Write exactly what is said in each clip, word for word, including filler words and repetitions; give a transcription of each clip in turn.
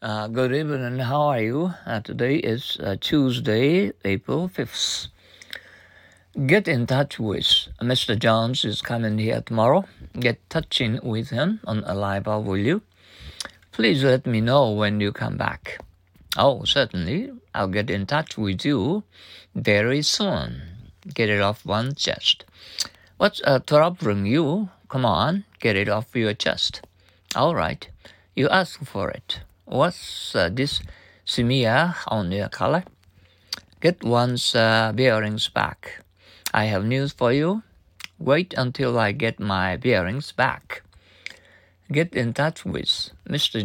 Uh, good evening, how are you?、Uh, today is、uh, Tuesday, April fifth. Get in touch with. Mister Jones is coming here tomorrow. Get touching with him on a live call, will you? Please let me know when you come back. Oh, certainly. I'll get in touch with you very soon. Get it off one chest. What's、uh, troubling you? Come on, get it off your chest. All right. You ask for it.What's、uh, this smear on your collar? Get one's、uh, bearings back. I have news for you. Wait until I get my bearings back. Get in touch with. Mister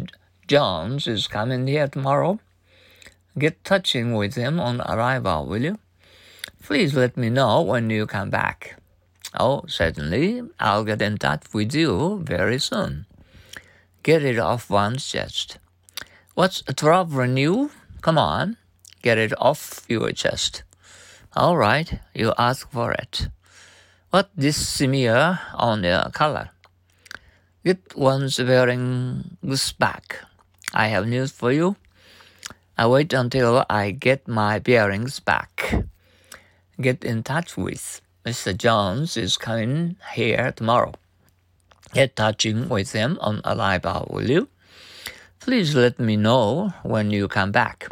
Jones is coming here tomorrow. Get touching with him on arrival, will you? Please let me know when you come back. Oh, certainly. I'll get in touch with you very soon. Get it off one's chest.What's troubling you? Come on, get it off your chest. All right, you ask for it. What this smear on your collar? Get one's bearings back. I have news for you. I wait until I get my bearings back. Get in touch with. Mister Jones is coming here tomorrow. Get touching with him on a live call, will you?Please let me know when you come back.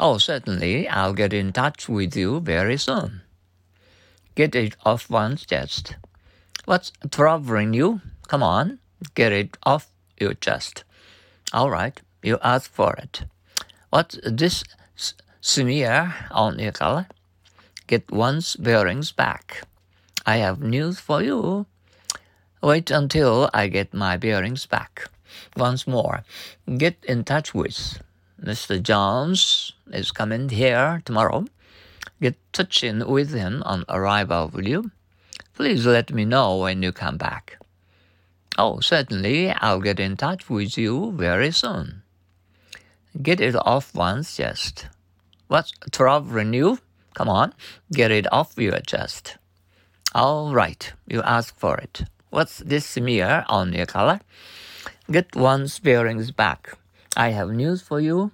Oh, certainly, I'll get in touch with you very soon. Get it off one's chest. What's troubling you? Come on, get it off your chest. All right, you ask for it. What's this smear on your collar? Get one's bearings back. I have news for you. Wait until I get my bearings back.Once more, get in touch with. Mister Jones is coming here tomorrow. Get touching with him on arrival, will you? Please let me know when you come back. Oh, certainly, I'll get in touch with you very soon. Get it off one's chest. What's troubling you? Come on, get it off your chest. All right, you ask for it. What's this smear on your collar?Get one's bearings back. I have news for you.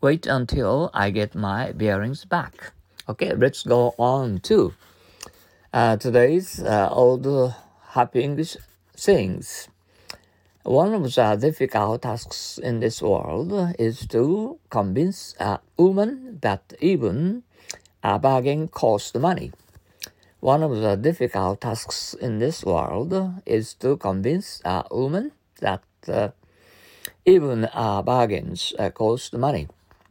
Wait until I get my bearings back. Okay, let's go on to、uh, today's、uh, old Happy English sayings. One of the difficult tasks in this world is to convince a woman that even a bargain costs money.One of the difficult tasks in this world is to convince a woman that、uh, even our bargains、uh, cost money.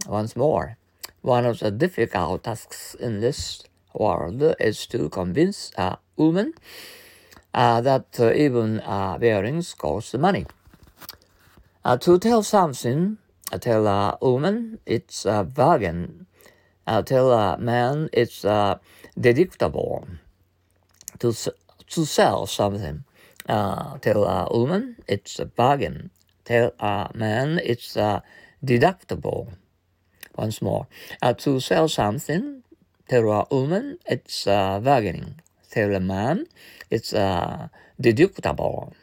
Once more, one of the difficult tasks in this world is to convince a woman、uh, that、uh, even our bearings cost money.、Uh, to tell something, tell a woman it's a bargain.Uh, tell a man it's、uh, deductible to, to sell something.、Uh, tell a woman it's a bargain. Tell a man it's、uh, deductible. Once more.、Uh, to sell something, tell a woman it's a bargain. Tell a man it's a deductible.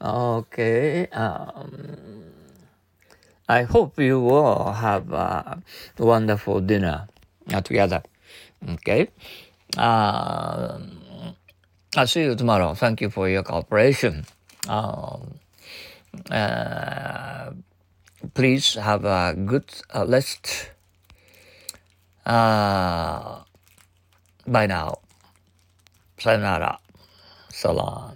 Okay.、Um,I hope you will have a wonderful dinner together. Okay.、Uh, I'll see you tomorrow. Thank you for your cooperation.、Um, uh, please have a good、uh, rest、uh, by now. Sayonara. So long.